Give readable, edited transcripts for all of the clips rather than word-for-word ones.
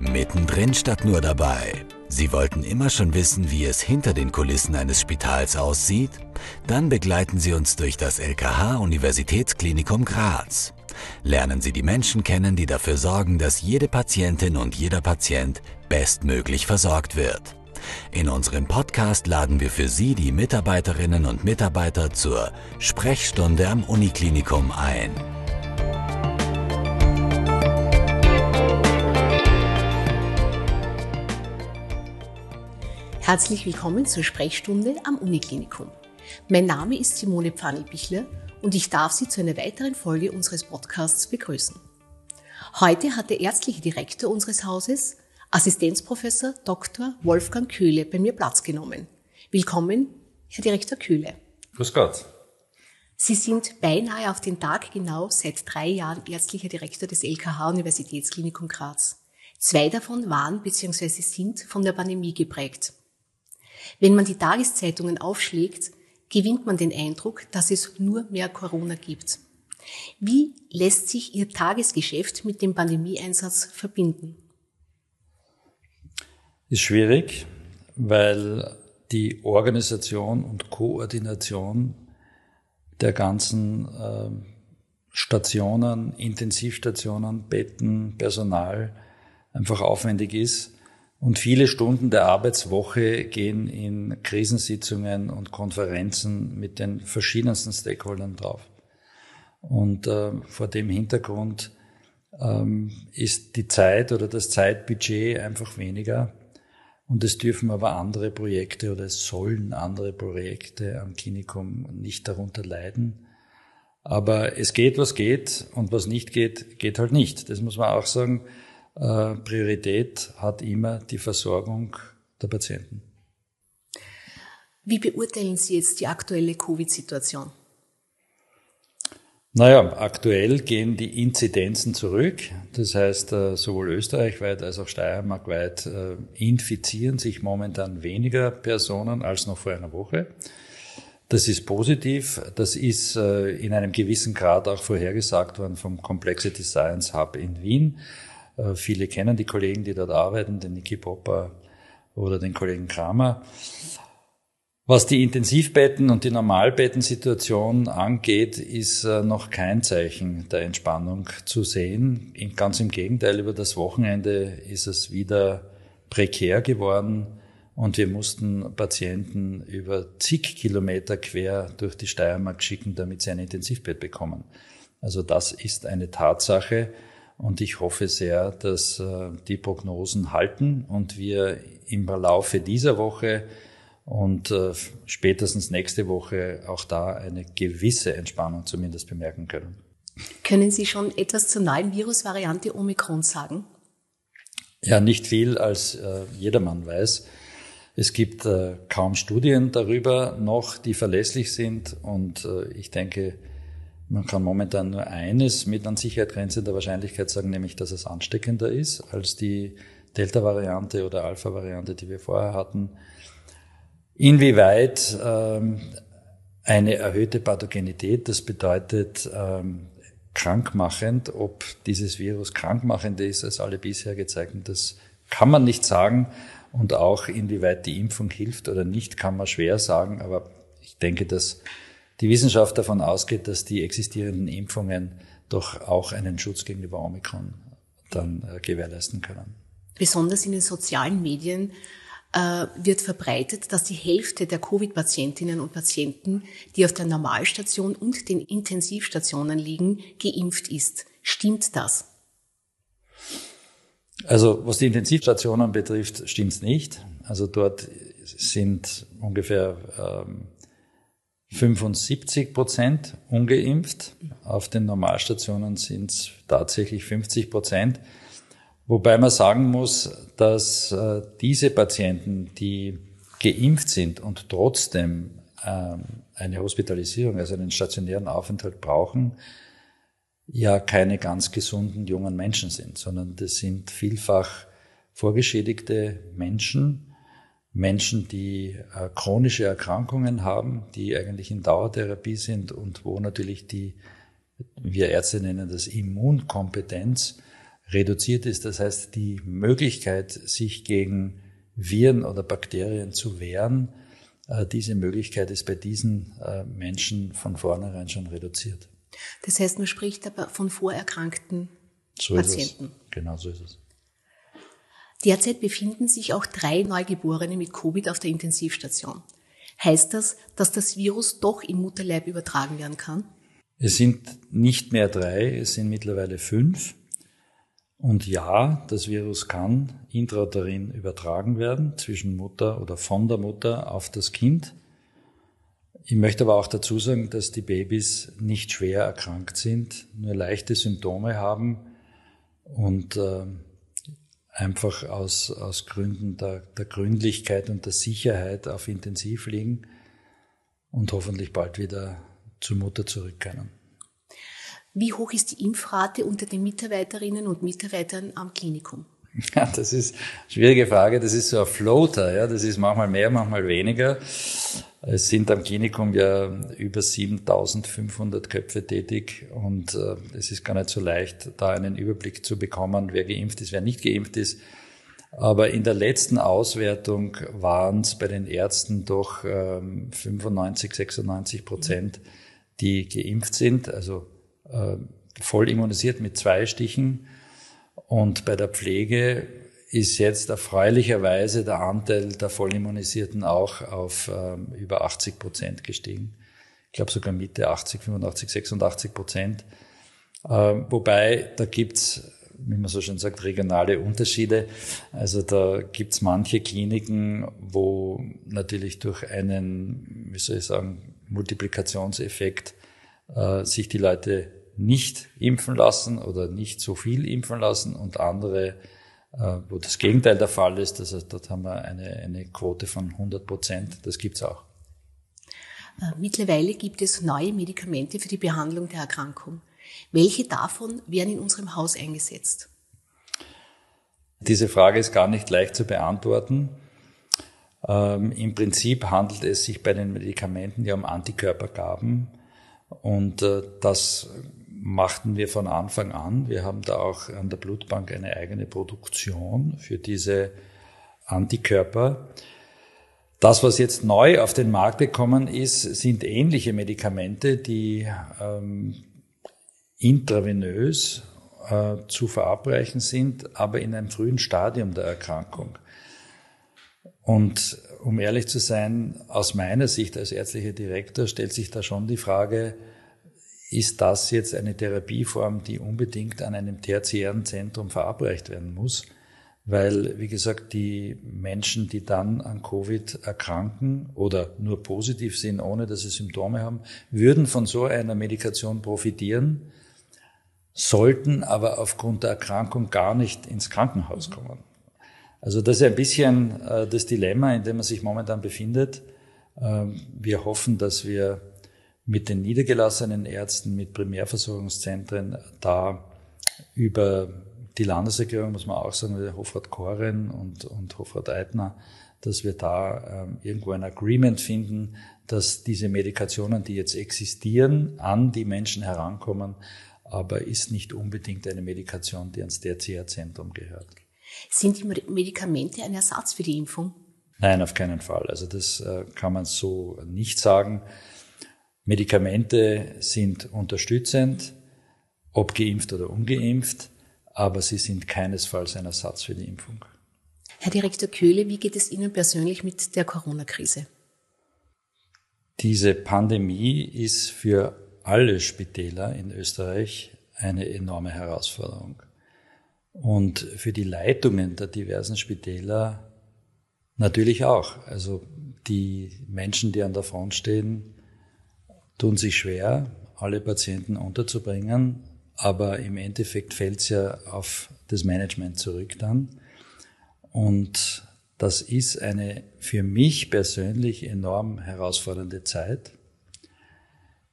Mittendrin statt nur dabei. Sie wollten immer schon wissen, wie es hinter den Kulissen eines Spitals aussieht? Dann begleiten Sie uns durch das LKH Universitätsklinikum Graz. Lernen Sie die Menschen kennen, die dafür sorgen, dass jede Patientin und jeder Patient bestmöglich versorgt wird. In unserem Podcast laden wir für Sie die Mitarbeiterinnen und Mitarbeiter zur Sprechstunde am Uniklinikum ein. Herzlich willkommen zur Sprechstunde am Uniklinikum. Mein Name ist Simone Pfannl-Bichler und ich darf Sie zu einer weiteren Folge unseres Podcasts begrüßen. Heute hat der ärztliche Direktor unseres Hauses, Assistenzprofessor Dr. Wolfgang Köhle, bei mir Platz genommen. Willkommen, Herr Direktor Köhle. Grüß Gott. Sie sind beinahe auf den Tag genau seit 3 Jahren ärztlicher Direktor des LKH Universitätsklinikum Graz. 2 davon waren bzw. sind von der Pandemie geprägt. Wenn man die Tageszeitungen aufschlägt, gewinnt man den Eindruck, dass es nur mehr Corona gibt. Wie lässt sich Ihr Tagesgeschäft mit dem Pandemieeinsatz verbinden? Ist schwierig, weil die Organisation und Koordination der ganzen Stationen, Intensivstationen, Betten, Personal einfach aufwendig ist. Und viele Stunden der Arbeitswoche gehen in Krisensitzungen und Konferenzen mit den verschiedensten Stakeholdern drauf. Und vor dem Hintergrund ist die Zeit oder das Zeitbudget einfach weniger. Und es dürfen aber andere Projekte oder es sollen andere Projekte am Klinikum nicht darunter leiden. Aber es geht und was nicht geht, geht halt nicht. Das muss man auch sagen. Priorität hat immer die Versorgung der Patienten. Wie beurteilen Sie jetzt die aktuelle Covid-Situation? Naja, aktuell gehen die Inzidenzen zurück. Das heißt, sowohl österreichweit als auch steiermarkweit infizieren sich momentan weniger Personen als noch vor einer Woche. Das ist positiv. Das ist in einem gewissen Grad auch vorhergesagt worden vom Complexity Science Hub in Wien. Viele kennen die Kollegen, die dort arbeiten, den Niki Popper oder den Kollegen Kramer. Was die Intensivbetten und die Normalbettensituation angeht, ist noch kein Zeichen der Entspannung zu sehen. Ganz im Gegenteil, über das Wochenende ist es wieder prekär geworden und wir mussten Patienten über zig Kilometer quer durch die Steiermark schicken, damit sie ein Intensivbett bekommen. Also das ist eine Tatsache. Und ich hoffe sehr, dass die Prognosen halten und wir im Laufe dieser Woche und spätestens nächste Woche auch da eine gewisse Entspannung zumindest bemerken können. Können Sie schon etwas zur neuen Virusvariante Omikron sagen? Ja, nicht viel, als jedermann weiß. Es gibt kaum Studien darüber noch, die verlässlich sind und ich denke, man kann momentan nur eines mit an Sicherheit grenzender Wahrscheinlichkeit sagen, nämlich, dass es ansteckender ist als die Delta-Variante oder Alpha-Variante, die wir vorher hatten. Inwieweit eine erhöhte Pathogenität, das bedeutet krankmachend, ob dieses Virus krankmachender ist als alle bisher gezeigten, das kann man nicht sagen. Und auch inwieweit die Impfung hilft oder nicht, kann man schwer sagen. Aber ich denke, dass die Wissenschaft davon ausgeht, dass die existierenden Impfungen doch auch einen Schutz gegenüber Omikron dann gewährleisten können. Besonders in den sozialen Medien wird verbreitet, dass die Hälfte der Covid-Patientinnen und Patienten, die auf der Normalstation und den Intensivstationen liegen, geimpft ist. Stimmt das? Also was die Intensivstationen betrifft, stimmt's nicht. Also dort sind ungefähr 75% ungeimpft, auf den Normalstationen sind es tatsächlich 50%. Wobei man sagen muss, dass diese Patienten, die geimpft sind und trotzdem eine Hospitalisierung, also einen stationären Aufenthalt brauchen, ja keine ganz gesunden jungen Menschen sind, sondern das sind vielfach vorgeschädigte Menschen, die chronische Erkrankungen haben, die eigentlich in Dauertherapie sind und wo natürlich die, wir Ärzte nennen das Immunkompetenz, reduziert ist. Das heißt, die Möglichkeit, sich gegen Viren oder Bakterien zu wehren, diese Möglichkeit ist bei diesen Menschen von vornherein schon reduziert. Das heißt, man spricht aber von vorerkrankten Patienten. Ist es. Genau, so ist es. Derzeit befinden sich auch 3 Neugeborene mit Covid auf der Intensivstation. Heißt das, dass das Virus doch im Mutterleib übertragen werden kann? Es sind nicht mehr 3, es sind mittlerweile 5. Und ja, das Virus kann intrauterin übertragen werden, zwischen Mutter oder von der Mutter auf das Kind. Ich möchte aber auch dazu sagen, dass die Babys nicht schwer erkrankt sind, nur leichte Symptome haben und einfach aus Gründen der Gründlichkeit und der Sicherheit auf Intensiv liegen und hoffentlich bald wieder zur Mutter zurückkehren. Wie hoch ist die Impfrate unter den Mitarbeiterinnen und Mitarbeitern am Klinikum? Ja, das ist eine schwierige Frage. Das ist so ein Floater. Ja? Das ist manchmal mehr, manchmal weniger. Es sind am Klinikum ja über 7.500 Köpfe tätig und es ist gar nicht so leicht, da einen Überblick zu bekommen, wer geimpft ist, wer nicht geimpft ist. Aber in der letzten Auswertung waren es bei den Ärzten doch 95-96%, die geimpft sind, also voll immunisiert mit 2 Stichen. Und bei der Pflege ist jetzt erfreulicherweise der Anteil der Vollimmunisierten auch auf über 80% gestiegen. Ich glaube sogar Mitte 80, 85, 86%. Wobei, da gibt's, wie man so schön sagt, regionale Unterschiede. Also da gibt's manche Kliniken, wo natürlich durch einen, wie soll ich sagen, Multiplikationseffekt sich die Leute nicht impfen lassen oder nicht so viel impfen lassen und andere, wo das Gegenteil der Fall ist, das heißt, dort haben wir eine Quote von 100%, das gibt's auch. Mittlerweile gibt es neue Medikamente für die Behandlung der Erkrankung. Welche davon werden in unserem Haus eingesetzt? Diese Frage ist gar nicht leicht zu beantworten. Im Prinzip handelt es sich bei den Medikamenten ja um Antikörpergaben und das machten wir von Anfang an. Wir haben da auch an der Blutbank eine eigene Produktion für diese Antikörper. Das, was jetzt neu auf den Markt gekommen ist, sind ähnliche Medikamente, die intravenös zu verabreichen sind, aber in einem frühen Stadium der Erkrankung. Und um ehrlich zu sein, aus meiner Sicht als ärztlicher Direktor stellt sich da schon die Frage, ist das jetzt eine Therapieform, die unbedingt an einem tertiären Zentrum verabreicht werden muss? Weil, wie gesagt, die Menschen, die dann an Covid erkranken oder nur positiv sind, ohne dass sie Symptome haben, würden von so einer Medikation profitieren, sollten aber aufgrund der Erkrankung gar nicht ins Krankenhaus kommen. Also das ist ein bisschen das Dilemma, in dem man sich momentan befindet. Wir hoffen, dass wir mit den niedergelassenen Ärzten, mit Primärversorgungszentren, da über die Landesregierung, muss man auch sagen, der Hofrat Koren und Hofrat Eitner, dass wir da irgendwo ein Agreement finden, dass diese Medikationen, die jetzt existieren, an die Menschen herankommen, aber ist nicht unbedingt eine Medikation, die ans DRCA-Zentrum gehört. Sind die Medikamente ein Ersatz für die Impfung? Nein, auf keinen Fall. Also das kann man so nicht sagen. Medikamente sind unterstützend, ob geimpft oder ungeimpft, aber sie sind keinesfalls ein Ersatz für die Impfung. Herr Direktor Köhle, wie geht es Ihnen persönlich mit der Corona-Krise? Diese Pandemie ist für alle Spitäler in Österreich eine enorme Herausforderung. Und für die Leitungen der diversen Spitäler natürlich auch. Also die Menschen, die an der Front stehen, tun sich schwer, alle Patienten unterzubringen, aber im Endeffekt fällt es ja auf das Management zurück dann. Und das ist eine für mich persönlich enorm herausfordernde Zeit.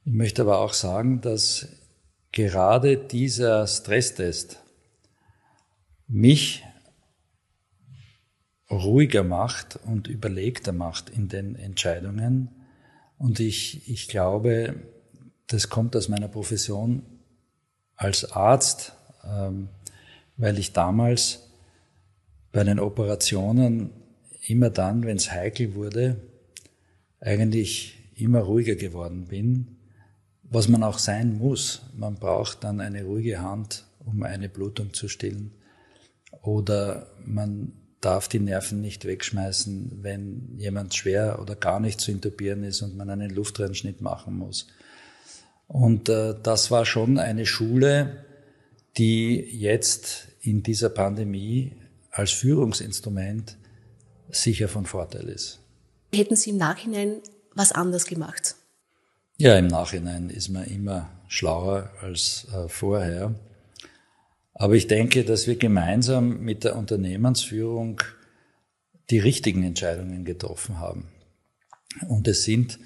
Ich möchte aber auch sagen, dass gerade dieser Stresstest mich ruhiger macht und überlegter macht in den Entscheidungen. Und ich glaube, das kommt aus meiner Profession als Arzt, weil ich damals bei den Operationen immer dann, wenn es heikel wurde, eigentlich immer ruhiger geworden bin, was man auch sein muss. Man braucht dann eine ruhige Hand, um eine Blutung zu stillen. Oder man darf die Nerven nicht wegschmeißen, wenn jemand schwer oder gar nicht zu intubieren ist und man einen Luftröhrenschnitt machen muss. Und das war schon eine Schule, die jetzt in dieser Pandemie als Führungsinstrument sicher von Vorteil ist. Hätten Sie im Nachhinein was anders gemacht? Ja, im Nachhinein ist man immer schlauer als vorher. Aber ich denke, dass wir gemeinsam mit der Unternehmensführung die richtigen Entscheidungen getroffen haben. Und es sind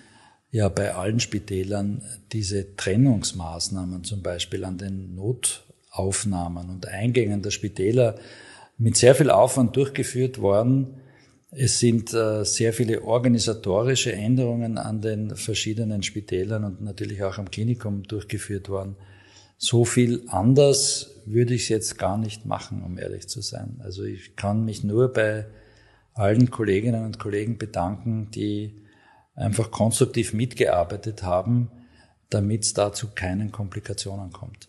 ja bei allen Spitälern diese Trennungsmaßnahmen, zum Beispiel an den Notaufnahmen und Eingängen der Spitäler, mit sehr viel Aufwand durchgeführt worden. Es sind sehr viele organisatorische Änderungen an den verschiedenen Spitälern und natürlich auch am Klinikum durchgeführt worden. So viel anders würde ich es jetzt gar nicht machen, um ehrlich zu sein. Also ich kann mich nur bei allen Kolleginnen und Kollegen bedanken, die einfach konstruktiv mitgearbeitet haben, damit es dazu keinen Komplikationen kommt.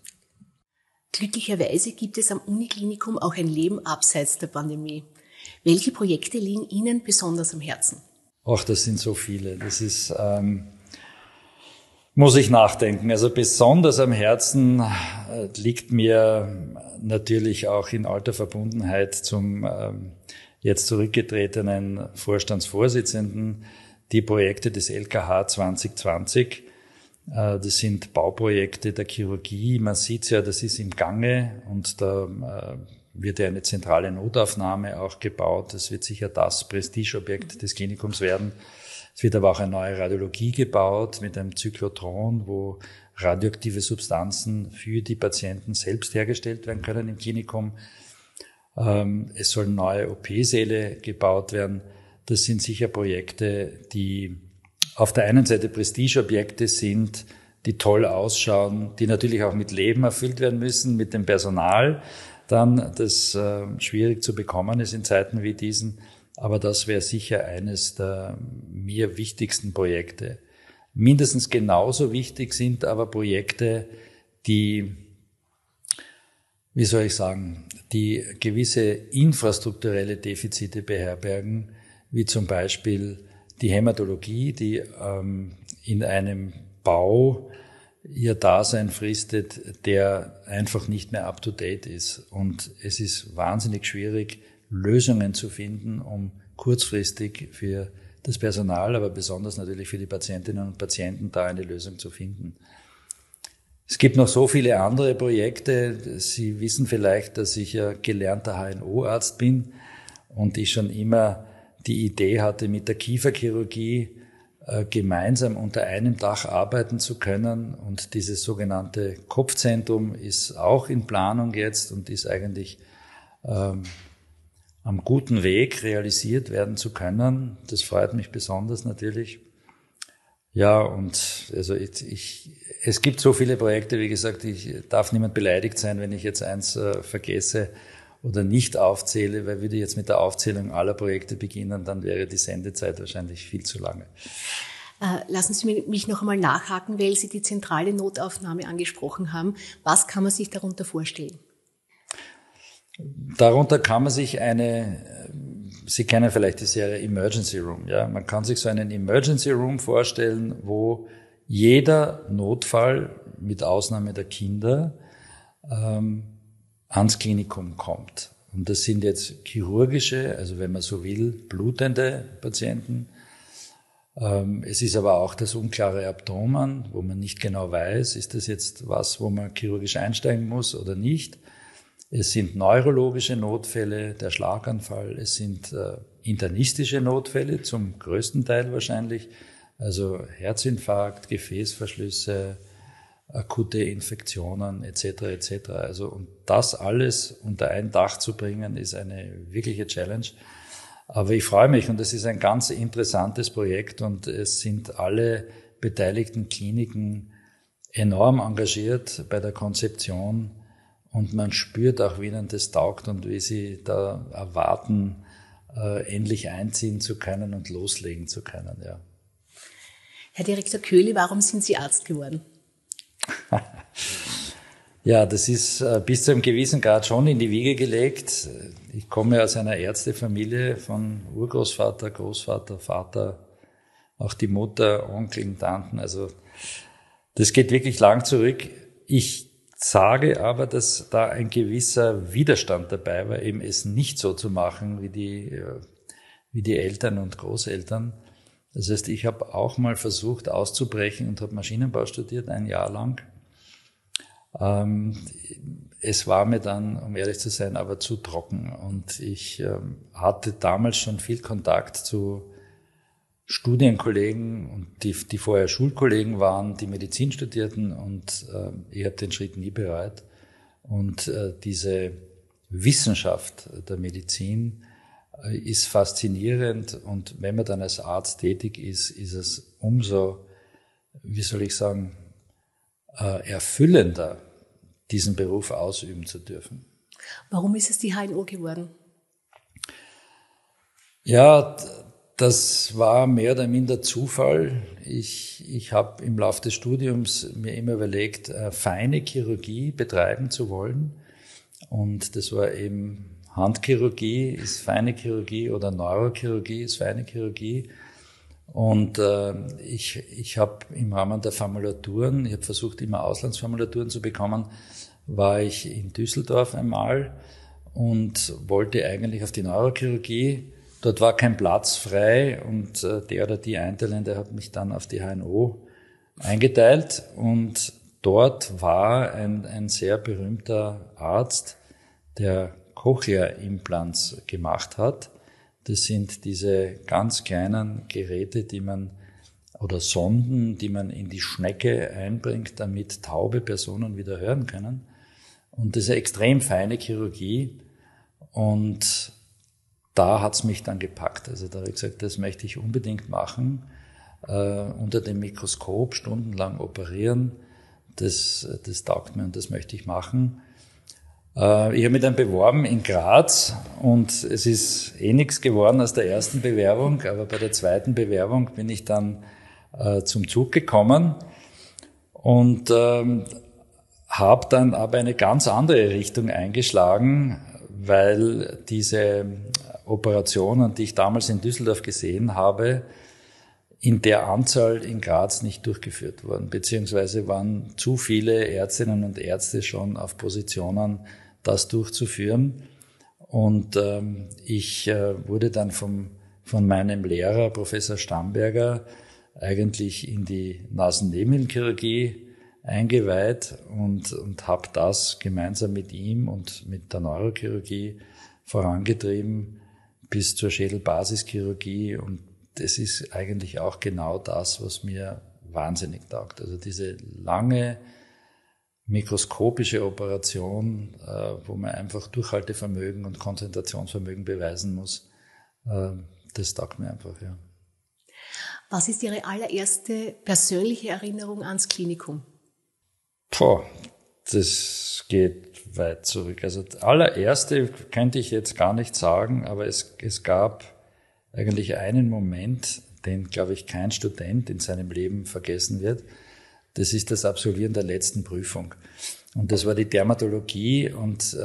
Glücklicherweise gibt es am Uniklinikum auch ein Leben abseits der Pandemie. Welche Projekte liegen Ihnen besonders am Herzen? Ach, das sind so viele. Das ist... muss ich nachdenken. Also besonders am Herzen liegt mir natürlich auch in alter Verbundenheit zum jetzt zurückgetretenen Vorstandsvorsitzenden die Projekte des LKH 2020. Das sind Bauprojekte der Chirurgie. Man sieht ja, das ist im Gange und da wird ja eine zentrale Notaufnahme auch gebaut. Das wird sicher das Prestigeobjekt des Klinikums werden. Es wird aber auch eine neue Radiologie gebaut mit einem Zyklotron, wo radioaktive Substanzen für die Patienten selbst hergestellt werden können im Klinikum. Es sollen neue OP-Säle gebaut werden. Das sind sicher Projekte, die auf der einen Seite Prestigeobjekte sind, die toll ausschauen, die natürlich auch mit Leben erfüllt werden müssen, mit dem Personal dann, das schwierig zu bekommen ist in Zeiten wie diesen. Aber das wäre sicher eines der mir wichtigsten Projekte. Mindestens genauso wichtig sind aber Projekte, die, die gewisse infrastrukturelle Defizite beherbergen, wie zum Beispiel die Hämatologie, die in einem Bau ihr Dasein fristet, der einfach nicht mehr up-to-date ist. Und es ist wahnsinnig schwierig, Lösungen zu finden, um kurzfristig für das Personal, aber besonders natürlich für die Patientinnen und Patienten da eine Lösung zu finden. Es gibt noch so viele andere Projekte. Sie wissen vielleicht, dass ich ja gelernter HNO-Arzt bin und ich schon immer die Idee hatte, mit der Kieferchirurgie gemeinsam unter einem Dach arbeiten zu können. Und dieses sogenannte Kopfzentrum ist auch in Planung jetzt und ist eigentlich am guten Weg realisiert werden zu können. Das freut mich besonders natürlich. Ja, und also es gibt so viele Projekte, wie gesagt, ich darf niemand beleidigt sein, wenn ich jetzt eins vergesse oder nicht aufzähle, weil würde ich jetzt mit der Aufzählung aller Projekte beginnen, dann wäre die Sendezeit wahrscheinlich viel zu lange. Lassen Sie mich noch einmal nachhaken, weil Sie die zentrale Notaufnahme angesprochen haben. Was kann man sich darunter vorstellen? Darunter kann man sich Sie kennen vielleicht die Serie Emergency Room, ja. Man kann sich so einen Emergency Room vorstellen, wo jeder Notfall, mit Ausnahme der Kinder, ans Klinikum kommt. Und das sind jetzt chirurgische, also wenn man so will, blutende Patienten. Es ist aber auch das unklare Abdomen, wo man nicht genau weiß, ist das jetzt was, wo man chirurgisch einsteigen muss oder nicht. Es sind neurologische Notfälle, der Schlaganfall, es sind internistische Notfälle, zum größten Teil wahrscheinlich, also Herzinfarkt, Gefäßverschlüsse, akute Infektionen etc. etc. Also und das alles unter ein Dach zu bringen, ist eine wirkliche Challenge. Aber ich freue mich und es ist ein ganz interessantes Projekt und es sind alle beteiligten Kliniken enorm engagiert bei der Konzeption. Und man spürt auch, wie ihnen das taugt und wie sie da erwarten, endlich einziehen zu können und loslegen zu können. Ja. Herr Direktor Köhle, warum sind Sie Arzt geworden? Ja, das ist bis zu einem gewissen Grad schon in die Wiege gelegt. Ich komme aus einer Ärztefamilie von Urgroßvater, Großvater, Vater, auch die Mutter, Onkel, Tanten. Also das geht wirklich lang zurück. Ich sage aber, dass da ein gewisser Widerstand dabei war, eben es nicht so zu machen wie die Eltern und Großeltern. Das heißt, ich habe auch mal versucht auszubrechen und habe Maschinenbau studiert, ein Jahr lang. Es war mir dann, um ehrlich zu sein, aber zu trocken. Und ich hatte damals schon viel Kontakt zu Studienkollegen, und die vorher Schulkollegen waren, die Medizin studierten, und ich habe den Schritt nie bereut. Und diese Wissenschaft der Medizin ist faszinierend, und wenn man dann als Arzt tätig ist, ist es umso, wie soll ich sagen, erfüllender, diesen Beruf ausüben zu dürfen. Warum ist es die HNO geworden? Ja, das war mehr oder minder Zufall. Ich habe im Laufe des Studiums mir immer überlegt, feine Chirurgie betreiben zu wollen. Und das war eben Handchirurgie ist feine Chirurgie oder Neurochirurgie ist feine Chirurgie. Und ich habe im Rahmen der Formulaturen, ich habe versucht, immer Auslandsformulaturen zu bekommen, war ich in Düsseldorf einmal und wollte eigentlich auf die Neurochirurgie. Dort war kein Platz frei, und der oder die Einteilende hat mich dann auf die HNO eingeteilt. Und dort war ein sehr berühmter Arzt, der Cochlea-Implants gemacht hat. Das sind diese ganz kleinen Geräte, die man, oder Sonden, die man in die Schnecke einbringt, damit taube Personen wieder hören können. Und das ist eine extrem feine Chirurgie. Und da hat's mich dann gepackt. Also da habe ich gesagt, das möchte ich unbedingt machen. Unter dem Mikroskop stundenlang operieren, das taugt mir und das möchte ich machen. Ich habe mich dann beworben in Graz, und es ist nichts geworden aus der ersten Bewerbung, aber bei der zweiten Bewerbung bin ich dann zum Zug gekommen und habe dann aber eine ganz andere Richtung eingeschlagen, weil diese Operationen, die ich damals in Düsseldorf gesehen habe, in der Anzahl in Graz nicht durchgeführt wurden, beziehungsweise waren zu viele Ärztinnen und Ärzte schon auf Positionen, das durchzuführen. Und ich wurde dann von meinem Lehrer, Professor Stamberger, eigentlich in die Nasennebenhöhlenchirurgie eingeweiht und habe das gemeinsam mit ihm und mit der Neurochirurgie vorangetrieben bis zur Schädelbasischirurgie, und das ist eigentlich auch genau das, was mir wahnsinnig taugt. Also diese lange mikroskopische Operation, wo man einfach Durchhaltevermögen und Konzentrationsvermögen beweisen muss, das taugt mir einfach, ja. Was ist Ihre allererste persönliche Erinnerung ans Klinikum? Das geht weit zurück. Also allererste könnte ich jetzt gar nicht sagen, aber es gab eigentlich einen Moment, den, glaube ich, kein Student in seinem Leben vergessen wird. Das ist das Absolvieren der letzten Prüfung. Und das war die Dermatologie, und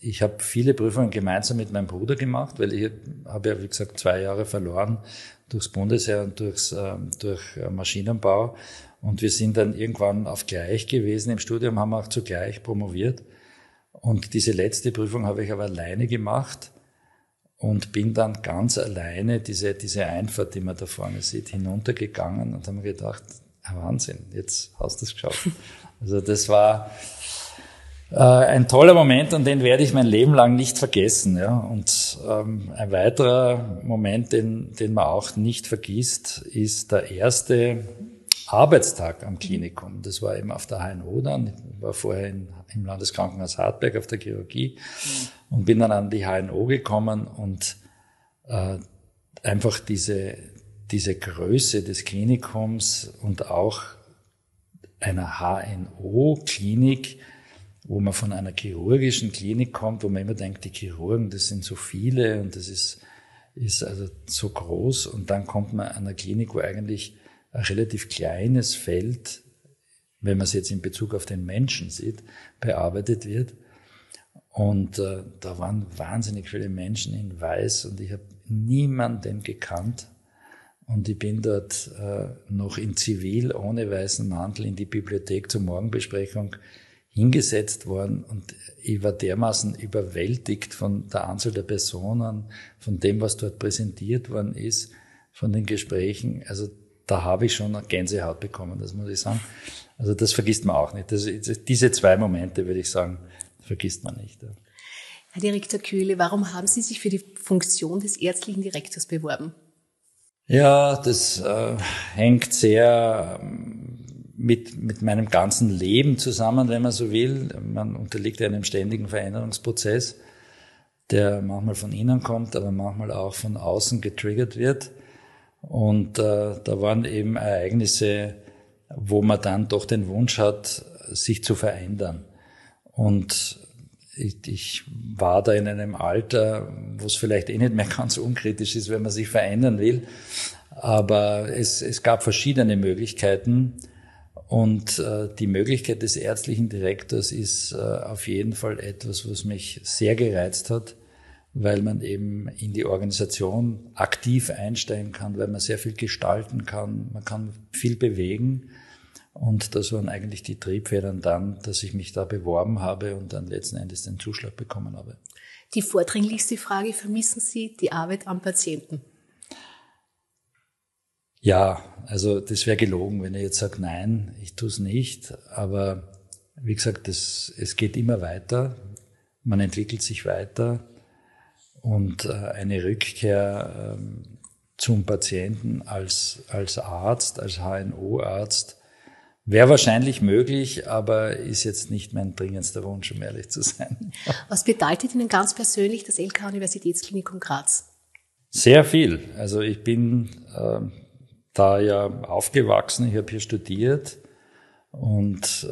ich habe viele Prüfungen gemeinsam mit meinem Bruder gemacht, weil ich habe ja, wie gesagt, 2 Jahre verloren durchs Bundesheer und durch Maschinenbau. Und wir sind dann irgendwann auf gleich gewesen im Studium, haben auch zugleich promoviert. Und diese letzte Prüfung habe ich aber alleine gemacht und bin dann ganz alleine diese Einfahrt, die man da vorne sieht, hinuntergegangen und habe mir gedacht, Wahnsinn, jetzt hast du es geschafft. Also das war ein toller Moment, und den werde ich mein Leben lang nicht vergessen. Ja. Und ein weiterer Moment, den man auch nicht vergisst, ist der erste Arbeitstag am Klinikum. Das war eben auf der HNO dann. Ich war vorher im Landeskrankenhaus Hartberg auf der Chirurgie und bin dann an die HNO gekommen, und einfach diese Größe des Klinikums und auch einer HNO-Klinik, wo man von einer chirurgischen Klinik kommt, wo man immer denkt, die Chirurgen, das sind so viele und das ist also so groß. Und dann kommt man an eine Klinik, wo eigentlich ein relativ kleines Feld, wenn man es jetzt in Bezug auf den Menschen sieht, bearbeitet wird. Und da waren wahnsinnig viele Menschen in Weiß und ich habe niemanden gekannt. Und ich bin dort noch in Zivil ohne weißen Mantel in die Bibliothek zur Morgenbesprechung hingesetzt worden. Und ich war dermaßen überwältigt von der Anzahl der Personen, von dem, was dort präsentiert worden ist, von den Gesprächen. Also da habe ich schon eine Gänsehaut bekommen, das muss ich sagen. Also das vergisst man auch nicht. Das, diese zwei Momente, würde ich sagen, vergisst man nicht. Ja. Herr Direktor Köhle, warum haben Sie sich für die Funktion des ärztlichen Direktors beworben? Ja, das hängt sehr mit meinem ganzen Leben zusammen, wenn man so will. Man unterliegt einem ständigen Veränderungsprozess, der manchmal von innen kommt, aber manchmal auch von außen getriggert wird. Und da waren eben Ereignisse, wo man dann doch den Wunsch hat, sich zu verändern. Und ich war da in einem Alter, wo es vielleicht nicht mehr ganz unkritisch ist, wenn man sich verändern will. Aber es gab verschiedene Möglichkeiten. Und die Möglichkeit des ärztlichen Direktors ist auf jeden Fall etwas, was mich sehr gereizt hat, weil man eben in die Organisation aktiv einsteigen kann, weil man sehr viel gestalten kann, man kann viel bewegen. Und das waren eigentlich die Triebfedern dann, dass ich mich da beworben habe und dann letzten Endes den Zuschlag bekommen habe. Die vordringlichste Frage, vermissen Sie die Arbeit am Patienten? Ja, also das wäre gelogen, wenn ich jetzt sage, nein, ich tue es nicht. Aber wie gesagt, es geht immer weiter, man entwickelt sich weiter und eine Rückkehr zum Patienten als Arzt, als HNO-Arzt, wäre wahrscheinlich möglich, aber ist jetzt nicht mein dringendster Wunsch, um ehrlich zu sein. Was bedeutet Ihnen ganz persönlich das LKH Universitätsklinikum Graz? Sehr viel. Also ich bin da ja aufgewachsen, ich habe hier studiert und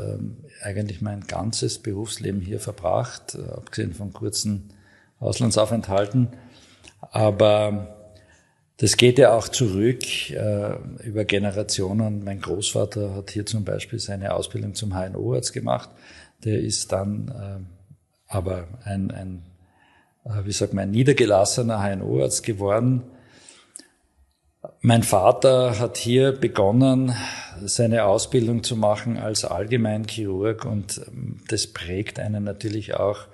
eigentlich mein ganzes Berufsleben hier verbracht, abgesehen von kurzen Auslandsaufenthalten. Aber das geht ja auch zurück über Generationen. Mein Großvater hat hier zum Beispiel seine Ausbildung zum HNO-Arzt gemacht. Der ist dann aber ein niedergelassener HNO-Arzt geworden. Mein Vater hat hier begonnen, seine Ausbildung zu machen als Allgemeinchirurg. Und das prägt einen natürlich auch,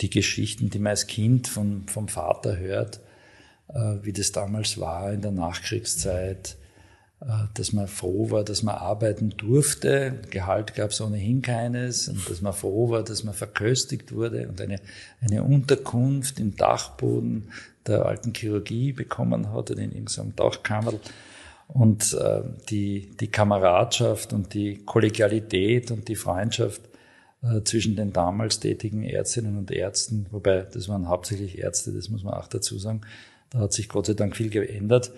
die Geschichten, die man als Kind vom Vater hört, wie das damals war in der Nachkriegszeit, dass man froh war, dass man arbeiten durfte. Gehalt gab es ohnehin keines und dass man froh war, dass man verköstigt wurde und eine Unterkunft im Dachboden der alten Chirurgie bekommen hat oder in irgendeinem Dachkammerl. Und die Kameradschaft und die Kollegialität und die Freundschaft zwischen den damals tätigen Ärztinnen und Ärzten, wobei das waren hauptsächlich Ärzte, das muss man auch dazu sagen, da hat sich Gott sei Dank viel geändert.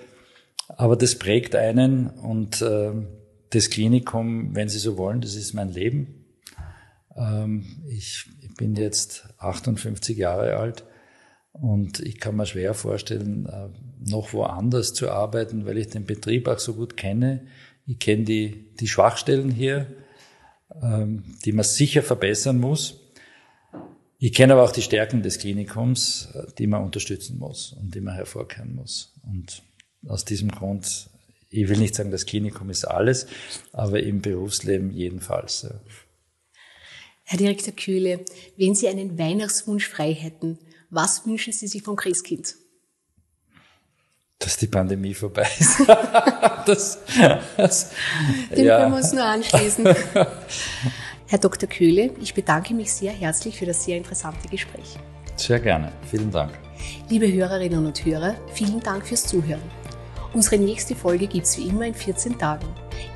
Aber das prägt einen und das Klinikum, wenn Sie so wollen, das ist mein Leben. Ich bin jetzt 58 Jahre alt und ich kann mir schwer vorstellen, noch woanders zu arbeiten, weil ich den Betrieb auch so gut kenne. Ich kenne die Schwachstellen hier, die man sicher verbessern muss. Ich kenne aber auch die Stärken des Klinikums, die man unterstützen muss und die man hervorkehren muss. Und aus diesem Grund, ich will nicht sagen, das Klinikum ist alles, aber im Berufsleben jedenfalls. Ja. Herr Direktor Köhle, wenn Sie einen Weihnachtswunsch frei hätten, was wünschen Sie sich vom Christkind? Dass die Pandemie vorbei ist. Den können wir uns nur anschließen. Herr Dr. Köhle, ich bedanke mich sehr herzlich für das sehr interessante Gespräch. Sehr gerne, vielen Dank. Liebe Hörerinnen und Hörer, vielen Dank fürs Zuhören. Unsere nächste Folge gibt es wie immer in 14 Tagen.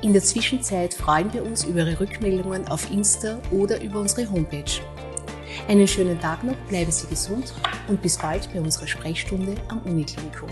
In der Zwischenzeit freuen wir uns über Ihre Rückmeldungen auf Insta oder über unsere Homepage. Einen schönen Tag noch, bleiben Sie gesund und bis bald bei unserer Sprechstunde am Uniklinikum.